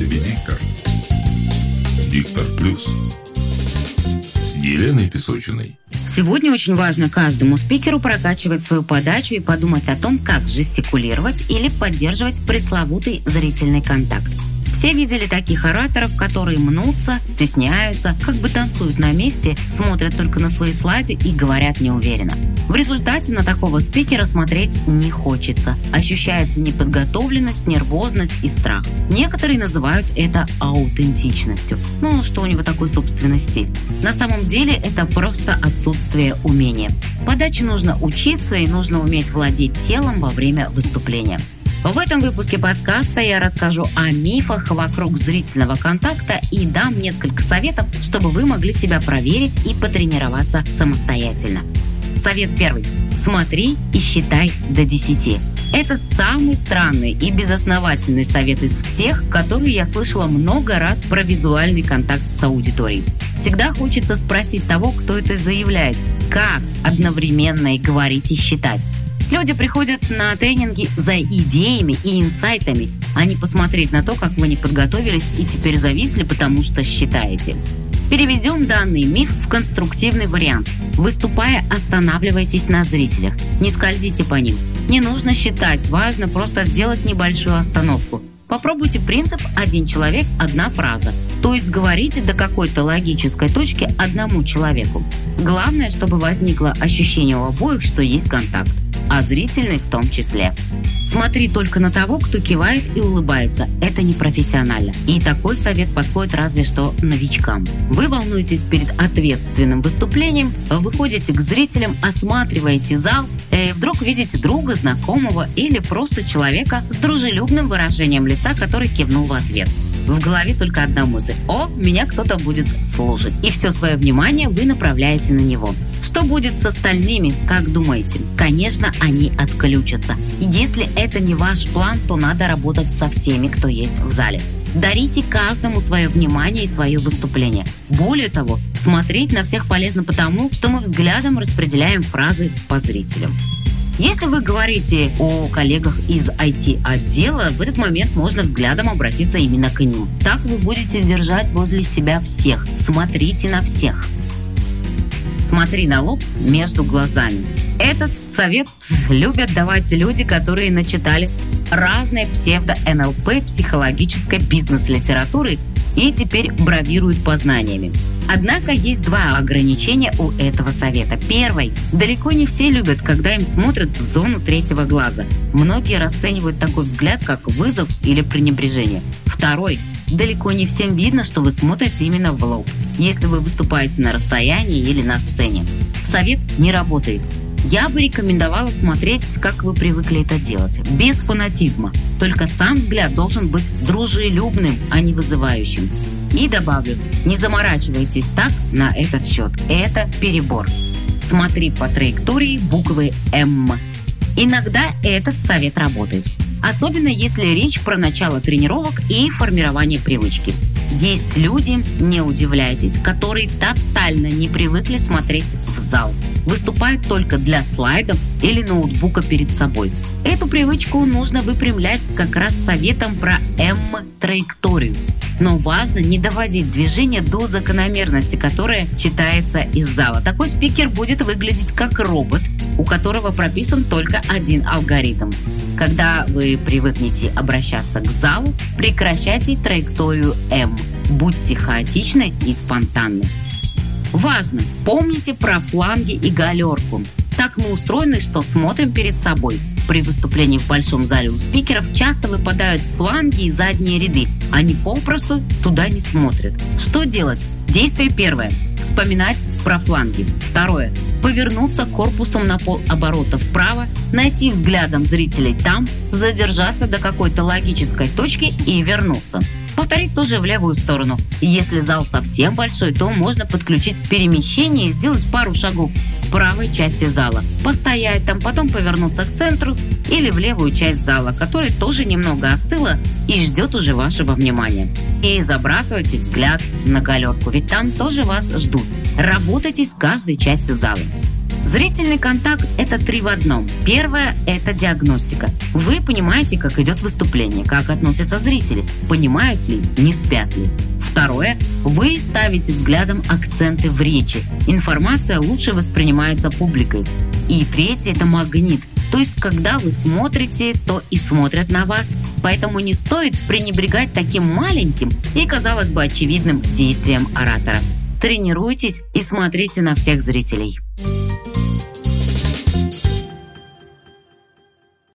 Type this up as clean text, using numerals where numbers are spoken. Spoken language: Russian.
себе диктор. Диктор Плюс. С Еленой Песочиной. Сегодня очень важно каждому спикеру прокачивать свою подачу и подумать о том, как жестикулировать или поддерживать пресловутый зрительный контакт. Все видели таких ораторов, которые мнутся, стесняются, как бы танцуют на месте, смотрят только на свои слайды и говорят неуверенно. В результате на такого спикера смотреть не хочется. Ощущается неподготовленность, нервозность и страх. Некоторые называют это аутентичностью. Что у него такой собственный стиль. На самом деле это просто отсутствие умения. Подаче нужно учиться и нужно уметь владеть телом во время выступления. В этом выпуске подкаста я расскажу о мифах вокруг зрительного контакта и дам несколько советов, чтобы вы могли себя проверить и потренироваться самостоятельно. Совет первый. Смотри и считай до 10. Это самый странный и безосновательный совет из всех, которые я слышала много раз про визуальный контакт с аудиторией. Всегда хочется спросить того, кто это заявляет, как одновременно и говорить, и считать. Люди приходят на тренинги за идеями и инсайтами, а не посмотреть на то, как вы не подготовились и теперь зависли, потому что считаете. Переведем данный миф в конструктивный вариант. Выступая, останавливайтесь на зрителях, не скользите по ним. Не нужно считать, важно просто сделать небольшую остановку. Попробуйте принцип «один человек, одна фраза», то есть говорите до какой-то логической точки одному человеку. Главное, чтобы возникло ощущение у обоих, что есть контакт, а зрительный в том числе. Смотри только на того, кто кивает и улыбается. Это непрофессионально. И такой совет подходит разве что новичкам. Вы волнуетесь перед ответственным выступлением, выходите к зрителям, осматриваете зал, и вдруг видите друга, знакомого или просто человека с дружелюбным выражением лица, который кивнул в ответ. В голове только одна мысль: «О, меня кто-то будет слушать». И все свое внимание вы направляете на него. Что будет с остальными, как думаете? Конечно, они отключатся. Если это не ваш план, то надо работать со всеми, кто есть в зале. Дарите каждому свое внимание и свое выступление. Более того, смотреть на всех полезно потому, что мы взглядом распределяем фразы по зрителям. Если вы говорите о коллегах из IT-отдела, в этот момент можно взглядом обратиться именно к ним. Так вы будете держать возле себя всех. Смотрите на всех. Смотри на лоб между глазами. Этот совет любят давать люди, которые начитались разной псевдо-НЛП, психологической бизнес-литературы и теперь бравируют познаниями. Однако есть два ограничения у этого совета. Первый. Далеко не все любят, когда им смотрят в зону третьего глаза. Многие расценивают такой взгляд как вызов или пренебрежение. Второй. Далеко не всем видно, что вы смотрите именно в лоб, если вы выступаете на расстоянии или на сцене. Совет не работает. Я бы рекомендовала смотреть, как вы привыкли это делать, без фанатизма. Только сам взгляд должен быть дружелюбным, а не вызывающим. И добавлю, не заморачивайтесь так на этот счет. Это перебор. Смотри по траектории буквы «М». Иногда этот совет работает. Особенно если речь про начало тренировок и формирование привычки. Есть люди, не удивляйтесь, которые тотально не привыкли смотреть в зал. Выступают только для слайдов или ноутбука перед собой. Эту привычку нужно выпрямлять как раз советом про М-траекторию. Но важно не доводить движение до закономерности, которая читается из зала. Такой спикер будет выглядеть как робот, у которого прописан только один алгоритм. Когда вы привыкнете обращаться к залу, прекращайте траекторию М. Будьте хаотичны и спонтанны. Важно! Помните про фланги и галерку. Так мы устроены, что смотрим перед собой. При выступлении в большом зале у спикеров часто выпадают фланги и задние ряды. Они попросту туда не смотрят. Что делать? Действие первое. Вспоминать про фланги. Второе. Повернуться корпусом на полоборота вправо, найти взглядом зрителей там, задержаться до какой-то логической точки и вернуться. Повторить тоже в левую сторону. Если зал совсем большой, то можно подключить перемещение и сделать пару шагов в правой части зала. Постоять там, потом повернуться к центру или в левую часть зала, которая тоже немного остыла и ждет уже вашего внимания. И забрасывайте взгляд на галерку, ведь там тоже вас ждут. Работайте с каждой частью зала. Зрительный контакт – это 3 в 1. Первое – это диагностика. Вы понимаете, как идет выступление, как относятся зрители, понимают ли, не спят ли. Второе – вы ставите взглядом акценты в речи. Информация лучше воспринимается публикой. И третье – это магнит. То есть, когда вы смотрите, то и смотрят на вас. Поэтому не стоит пренебрегать таким маленьким и, казалось бы, очевидным действием оратора. Тренируйтесь и смотрите на всех зрителей.